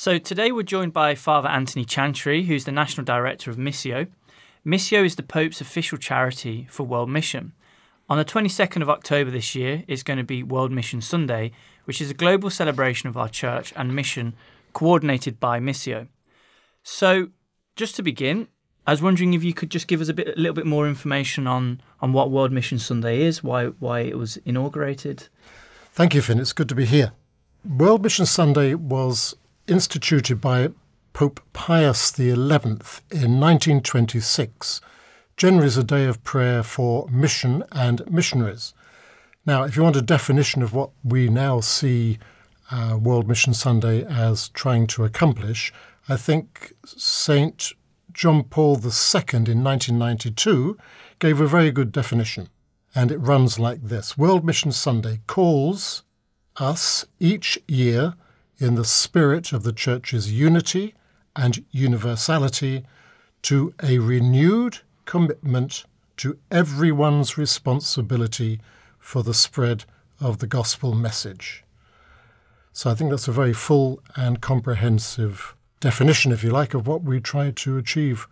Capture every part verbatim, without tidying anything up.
So today we're joined by Father Anthony Chantry, who's the National Director of Missio. Missio is the Pope's official charity for World Mission. On the twenty-second of October this year, it's going to be World Mission Sunday, which is a global celebration of our church and mission coordinated by Missio. So just to begin, I was wondering if you could just give us a bit, a little bit more information on, on what World Mission Sunday is, why why it was inaugurated. Thank you, Finn. It's good to be here. World Mission Sunday was instituted by Pope Pius the eleventh in nineteen twenty-six, generally as a day of prayer for mission and missionaries. Now, if you want a definition of what we now see uh, World Mission Sunday as trying to accomplish, I think Saint John Paul the Second in nineteen ninety-two gave a very good definition, and it runs like this. World Mission Sunday calls us each year in the spirit of the Church's unity and universality, to a renewed commitment to everyone's responsibility for the spread of the gospel message. So I think that's a very full and comprehensive definition, if you like, of what we try to achieve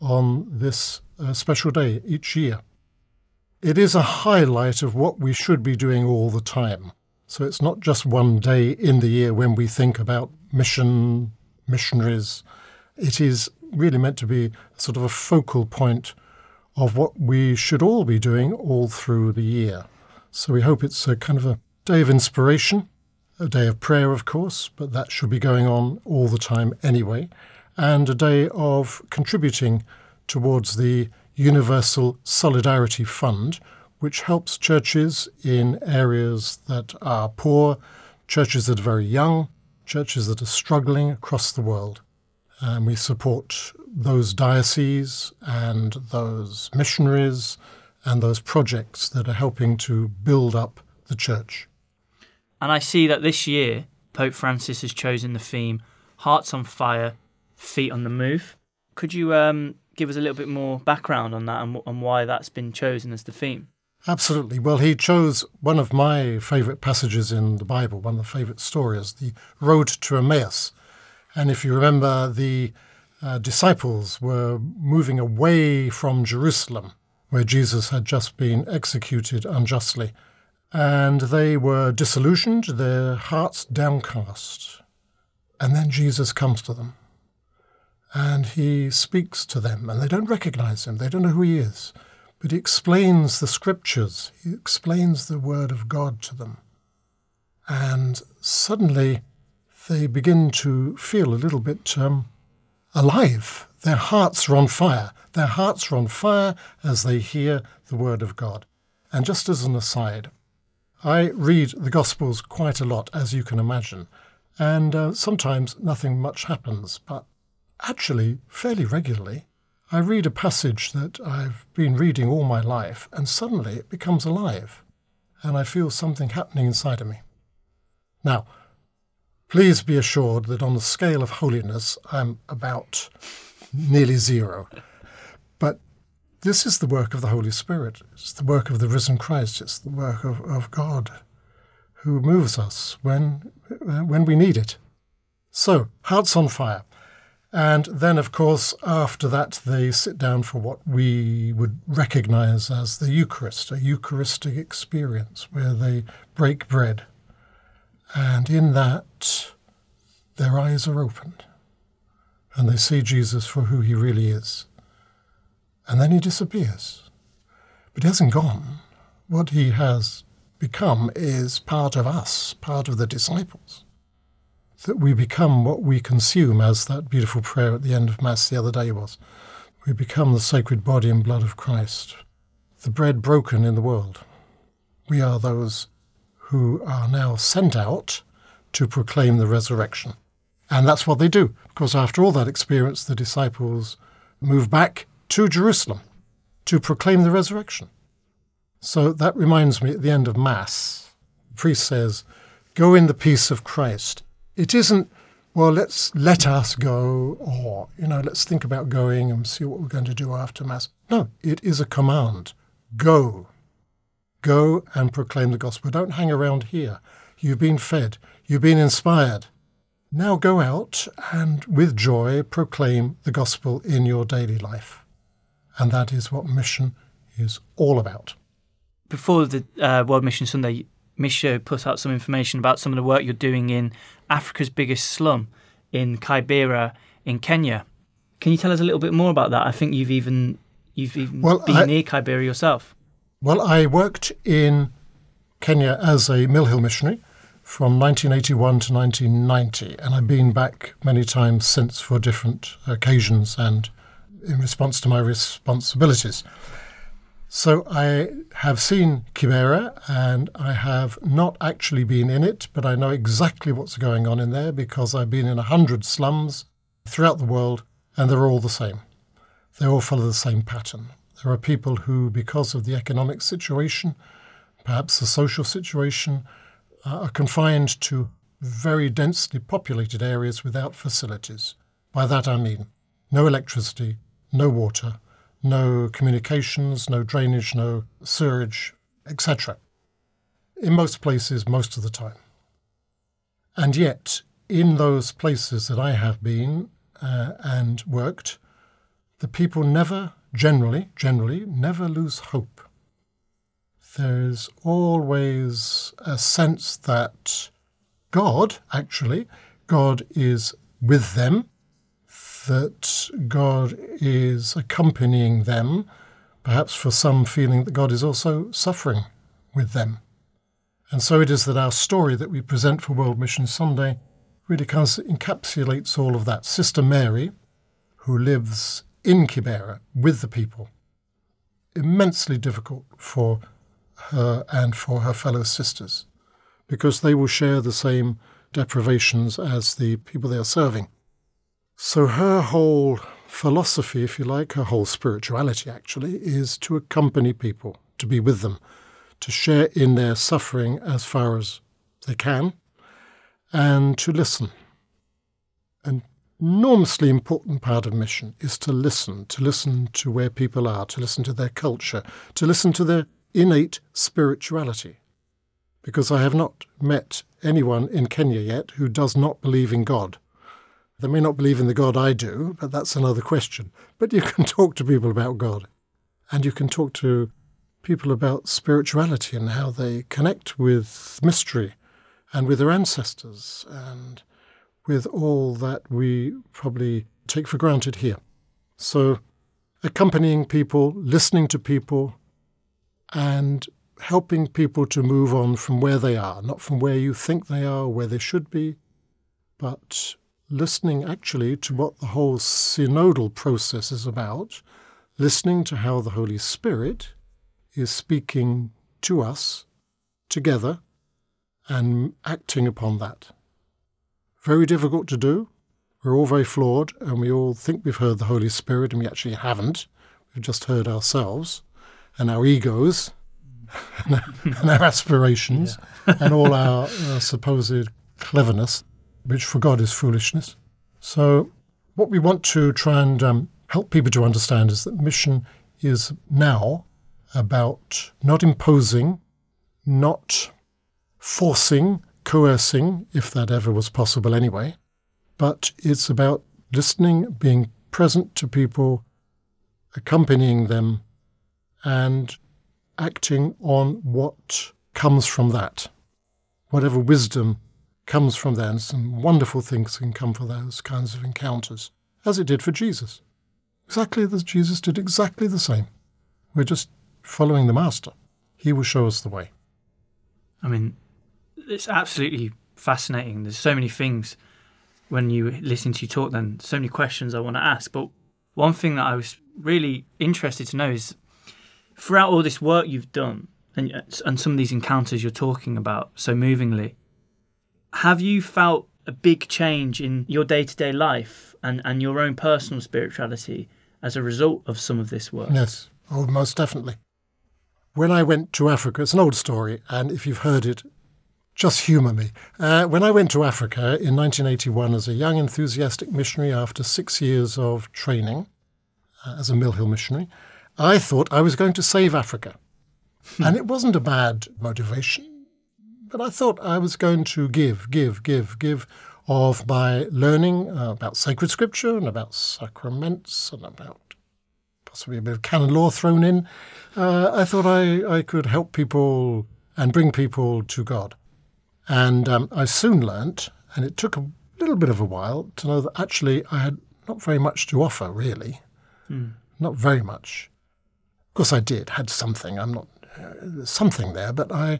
on this uh, special day each year. It is a highlight of what we should be doing all the time. So it's not just one day in the year when we think about mission, missionaries. It is really meant to be sort of a focal point of what we should all be doing all through the year. So we hope it's a kind of a day of inspiration, a day of prayer, of course, but that should be going on all the time anyway, and a day of contributing towards the Universal Solidarity Fund, which helps churches in areas that are poor, churches that are very young, churches that are struggling across the world. And we support those dioceses and those missionaries and those projects that are helping to build up the church. And I see that this year, Pope Francis has chosen the theme, Hearts on Fire, Feet on the Move. Could you um, give us a little bit more background on that and, and why that's been chosen as the theme? Absolutely. Well, he chose one of my favourite passages in the Bible, one of the favourite stories, the road to Emmaus. And if you remember, the uh, disciples were moving away from Jerusalem, where Jesus had just been executed unjustly. And they were disillusioned, their hearts downcast. And then Jesus comes to them. And he speaks to them, and they don't recognise him. They don't know who he is. But he explains the scriptures, he explains the word of God to them. And suddenly they begin to feel a little bit um, alive. Their hearts are on fire. Their hearts are on fire as they hear the word of God. And just as an aside, I read the Gospels quite a lot, as you can imagine. And uh, sometimes nothing much happens, but actually fairly regularly, I read a passage that I've been reading all my life, and suddenly it becomes alive, and I feel something happening inside of me. Now, please be assured that on the scale of holiness, I'm about nearly zero. But this is the work of the Holy Spirit. It's the work of the risen Christ. It's the work of, of God who moves us when, when we need it. So, hearts on fire. And then, of course, after that, they sit down for what we would recognise as the Eucharist, a Eucharistic experience where they break bread. And in that, their eyes are opened and they see Jesus for who he really is. And then he disappears. But he hasn't gone. What he has become is part of us, part of the disciples. That we become what we consume, as that beautiful prayer at the end of Mass the other day was. We become the sacred body and blood of Christ, the bread broken in the world. We are those who are now sent out to proclaim the resurrection. And that's what they do, because after all that experience, the disciples move back to Jerusalem to proclaim the resurrection. So that reminds me, at the end of Mass, the priest says, "Go in the peace of Christ." It isn't, well, let's let us go, or, you know, let's think about going and see what we're going to do after Mass. No, it is a command. Go. Go and proclaim the gospel. Don't hang around here. You've been fed. You've been inspired. Now go out and with joy proclaim the gospel in your daily life. And that is what mission is all about. Before the uh, World Mission Sunday, Missio put out some information about some of the work you're doing in Africa's biggest slum, in Kibera, in Kenya. Can you tell us a little bit more about that? I think you've even you've even well, been I, near Kibera yourself. Well, I worked in Kenya as a Mill Hill missionary from nineteen eighty-one to nineteen ninety, and I've been back many times since for different occasions and in response to my responsibilities. So I have seen Kibera, and I have not actually been in it, but I know exactly what's going on in there because I've been in a hundred slums throughout the world, and they're all the same. They all follow the same pattern. There are people who, because of the economic situation, perhaps the social situation, uh, are confined to very densely populated areas without facilities. By that I mean no electricity, no water, no communications, no drainage, no sewerage, et cetera. In most places, most of the time. And yet, in those places that I have been uh, and worked, the people never, generally, generally, never lose hope. There is always a sense that God, actually, God is with them, that God is accompanying them, perhaps for some feeling that God is also suffering with them. And so it is that our story that we present for World Mission Sunday really kind of encapsulates all of that. Sister Mary, who lives in Kibera with the people, immensely difficult for her and for her fellow sisters, because they will share the same deprivations as the people they are serving. So her whole philosophy, if you like, her whole spirituality actually, is to accompany people, to be with them, to share in their suffering as far as they can, and to listen. An enormously important part of mission is to listen, to listen to where people are, to listen to their culture, to listen to their innate spirituality. Because I have not met anyone in Kenya yet who does not believe in God. They may not believe in the God I do, but that's another question. But you can talk to people about God, and you can talk to people about spirituality and how they connect with mystery and with their ancestors and with all that we probably take for granted here. So accompanying people, listening to people, and helping people to move on from where they are, not from where you think they are, where they should be, but listening actually to what the whole synodal process is about, listening to how the Holy Spirit is speaking to us together and acting upon that. Very difficult to do. We're all very flawed and we all think we've heard the Holy Spirit and we actually haven't. We've just heard ourselves and our egos and our aspirations yeah. and all our uh, supposed cleverness, which for God is foolishness. So what we want to try and um, help people to understand is that mission is now about not imposing, not forcing, coercing, if that ever was possible anyway, but it's about listening, being present to people, accompanying them, and acting on what comes from that, whatever wisdom comes from there, and some wonderful things can come from those kinds of encounters, as it did for Jesus. Exactly as Jesus did exactly the same. We're just following the Master. He will show us the way. I mean, it's absolutely fascinating. There's so many things when you listen to you talk, then so many questions I want to ask. But one thing that I was really interested to know is throughout all this work you've done and, and some of these encounters you're talking about so movingly, have you felt a big change in your day-to-day life and, and your own personal spirituality as a result of some of this work? Yes, oh, most definitely. When I went to Africa, it's an old story, and if you've heard it, just humour me. Uh, when I went to Africa in nineteen eighty-one as a young enthusiastic missionary after six years of training uh, as a Mill Hill missionary, I thought I was going to save Africa. And it wasn't a bad motivation. But I thought I was going to give, give, give, give of my learning uh, about sacred scripture and about sacraments and about possibly a bit of canon law thrown in, uh, I thought I, I could help people and bring people to God. And um, I soon learnt, and it took a little bit of a while, to know that actually I had not very much to offer, really. Mm. Not very much. Of course I did, had something. I'm not, uh, something there, but I,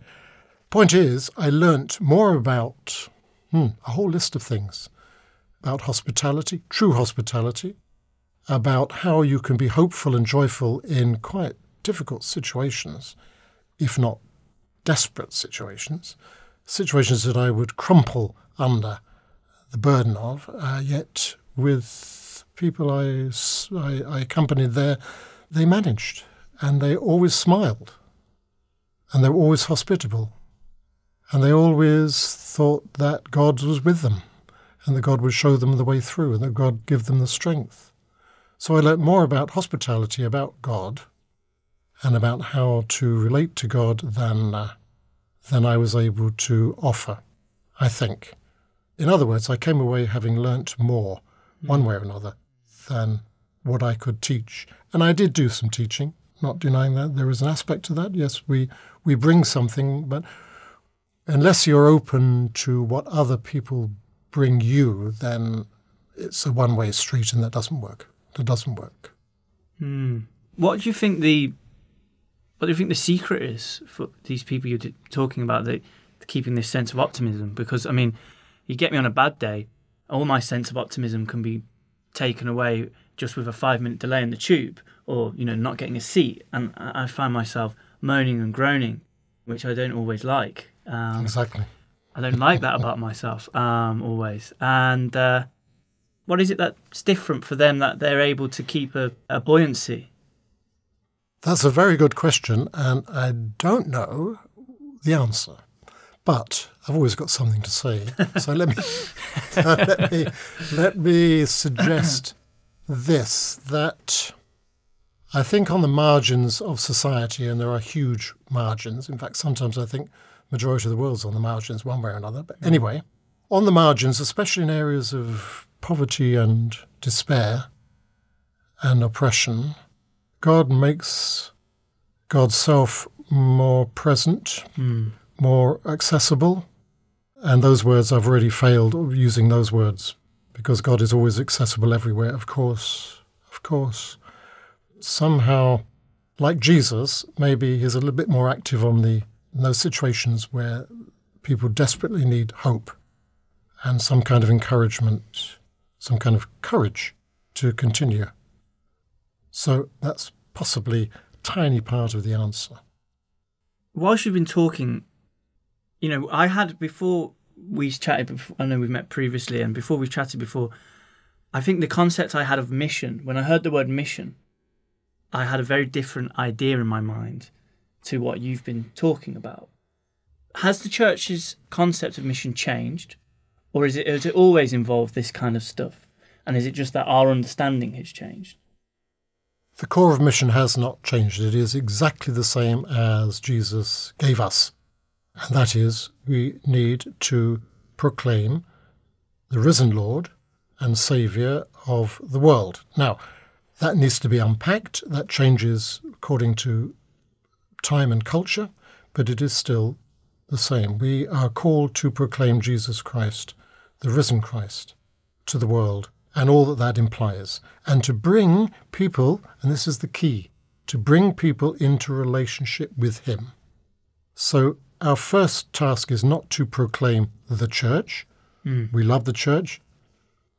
point is, I learnt more about hmm, a whole list of things. About hospitality, true hospitality, about how you can be hopeful and joyful in quite difficult situations, if not desperate situations, situations that I would crumple under the burden of, uh, yet with people I, I, I accompanied there, they managed, and they always smiled, and they were always hospitable, and they always thought that God was with them, and that God would show them the way through, and that God would give them the strength. So I learned more about hospitality, about God, and about how to relate to God than uh, than I was able to offer, I think. In other words, I came away having learnt more, one way or another, than what I could teach. And I did do some teaching, not denying that. There is an aspect to that. Yes, we, we bring something, but unless you're open to what other people bring you, then it's a one-way street, and that doesn't work. That doesn't work. Hmm. What do you think the what do you think the secret is for these people you're t- talking about, that keeping this sense of optimism? Because I mean, you get me on a bad day, all my sense of optimism can be taken away just with a five-minute delay in the tube, or you know, not getting a seat, and I find myself moaning and groaning, which I don't always like. Um, exactly. I don't like that about myself um, always, and. Uh, What is it that's different for them that they're able to keep a, a buoyancy? That's a very good question, and I don't know the answer. But I've always got something to say, so let me let me let me suggest this: that I think on the margins of society, and there are huge margins. In fact, sometimes I think the majority of the world's on the margins, one way or another. But anyway, on the margins, especially in areas of poverty and despair and oppression, God makes God's self more present, mm. more accessible. And those words, I've already failed using those words, because God is always accessible everywhere, of course, of course. Somehow, like Jesus, maybe he's a little bit more active on the in those situations where people desperately need hope and some kind of encouragement, some kind of courage to continue. So that's possibly a tiny part of the answer. Whilst you've been talking, you know, I had, before we chatted, before, I know we've met previously, and before we chatted before, I think the concept I had of mission, when I heard the word mission, I had a very different idea in my mind to what you've been talking about. Has the church's concept of mission changed? Or is it, has it always involved this kind of stuff? And is it just that our understanding has changed? The core of mission has not changed. It is exactly the same as Jesus gave us. And that is, we need to proclaim the risen Lord and Saviour of the world. Now, that needs to be unpacked. That changes according to time and culture, but it is still the same. We are called to proclaim Jesus Christ, the risen Christ, to the world, and all that that implies, and to bring people, and this is the key, to bring people into relationship with him. So our first task is not to proclaim the church. Mm. We love the church.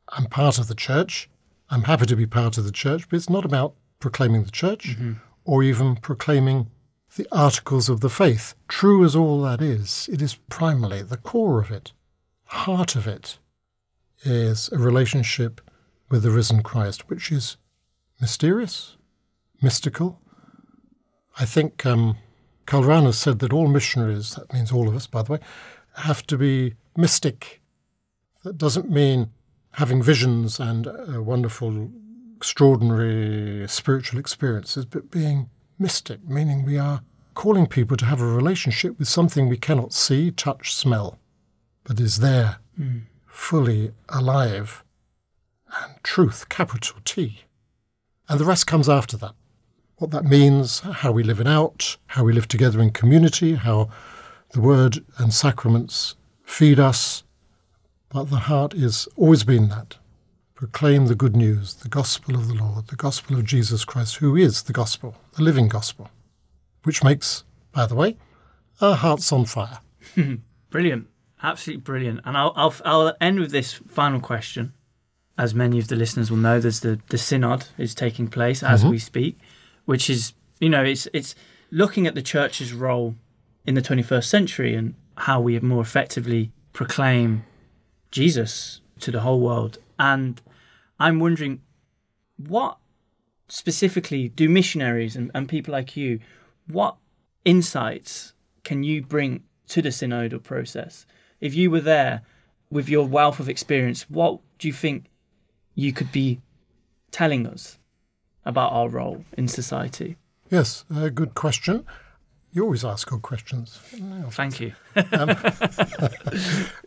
I'm part of the church. I'm happy to be part of the church, but it's not about proclaiming the church, mm-hmm. or even proclaiming the articles of the faith. True as all that is, it is primarily the core of it. Heart of it is a relationship with the risen Christ, which is mysterious, mystical. I think um, Karl Rahner said that all missionaries, that means all of us, by the way, have to be mystic. That doesn't mean having visions and uh, wonderful, extraordinary spiritual experiences, but being mystic, meaning we are calling people to have a relationship with something we cannot see, touch, smell, but is there mm. fully alive, and truth, capital T. And the rest comes after that. What that means, how we live it out, how we live together in community, how the word and sacraments feed us. But the heart has always been that. Proclaim the good news, the gospel of the Lord, the gospel of Jesus Christ, who is the gospel, the living gospel, which makes, by the way, our hearts on fire. Brilliant. Absolutely brilliant. And I'll, I'll I'll end with this final question. As many of the listeners will know, there's the, the synod is taking place as mm-hmm. we speak, which is, you know, it's it's looking at the church's role in the twenty-first century and how we more effectively proclaim Jesus to the whole world. And I'm wondering, what specifically do missionaries and, and people like you, what insights can you bring to the synodal process? If you were there with your wealth of experience, what do you think you could be telling us about our role in society? Yes, a uh, good question. You always ask good questions. Thank you. um,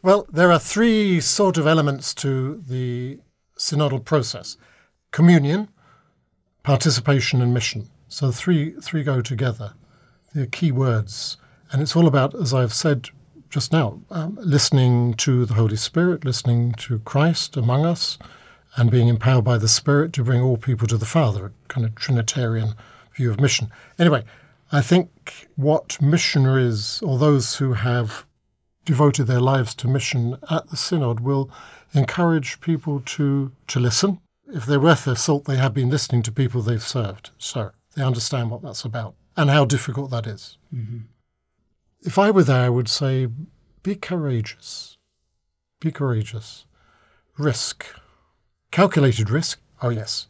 well, there are three sort of elements to the synodal process. Communion, participation and mission. So three, three go together. They're key words. And it's all about, as I've said just now, um, listening to the Holy Spirit, listening to Christ among us, and being empowered by the Spirit to bring all people to the Father, a kind of Trinitarian view of mission. Anyway, I think what missionaries or those who have devoted their lives to mission at the Synod will encourage people to, to listen. If they're worth their salt, they have been listening to people they've served, so they understand what that's about and how difficult that is. Mm-hmm. If I were there, I would say, be courageous, be courageous, risk, calculated risk, oh yes,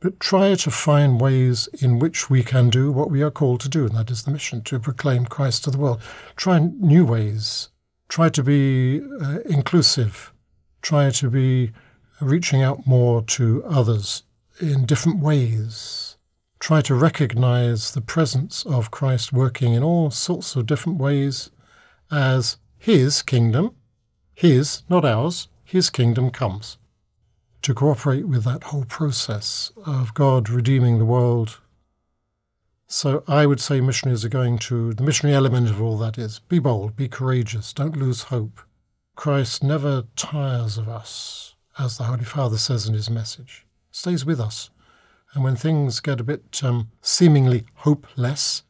but try to find ways in which we can do what we are called to do, and that is the mission, to proclaim Christ to the world. Try new ways, try to be uh, inclusive, try to be reaching out more to others in different ways. Try to recognize the presence of Christ working in all sorts of different ways as his kingdom, his, not ours, his kingdom comes. To cooperate with that whole process of God redeeming the world. So I would say missionaries are going to, the missionary element of all that is, be bold, be courageous, don't lose hope. Christ never tires of us, as the Holy Father says in his message, stays with us. And when things get a bit um, seemingly hopeless,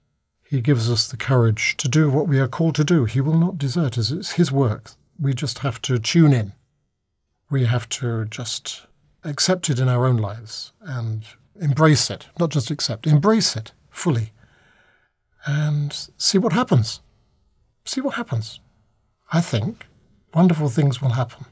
he gives us the courage to do what we are called to do. He will not desert us. It's his work. We just have to tune in. We have to just accept it in our own lives and embrace it. Not just accept, embrace it fully and see what happens. See what happens. I think wonderful things will happen.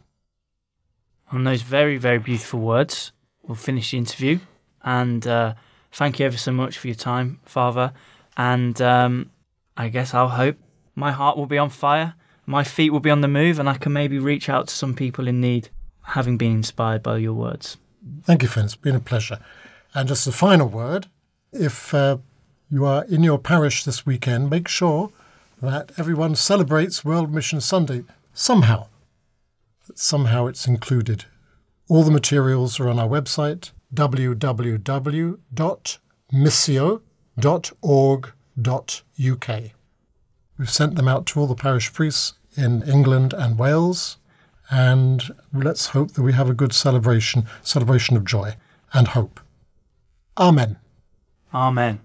On those very, very beautiful words, we'll finish the interview. And uh, thank you ever so much for your time, Father. And um, I guess I'll hope my heart will be on fire, my feet will be on the move, and I can maybe reach out to some people in need, having been inspired by your words. Thank you, Finn. It's been a pleasure. And just a final word, if uh, you are in your parish this weekend, make sure that everyone celebrates World Mission Sunday somehow. That somehow it's included. All the materials are on our website, w w w dot missio dot org dot u k. We've sent them out to all the parish priests in England and Wales, and let's hope that we have a good celebration, celebration of joy and hope. Amen. Amen.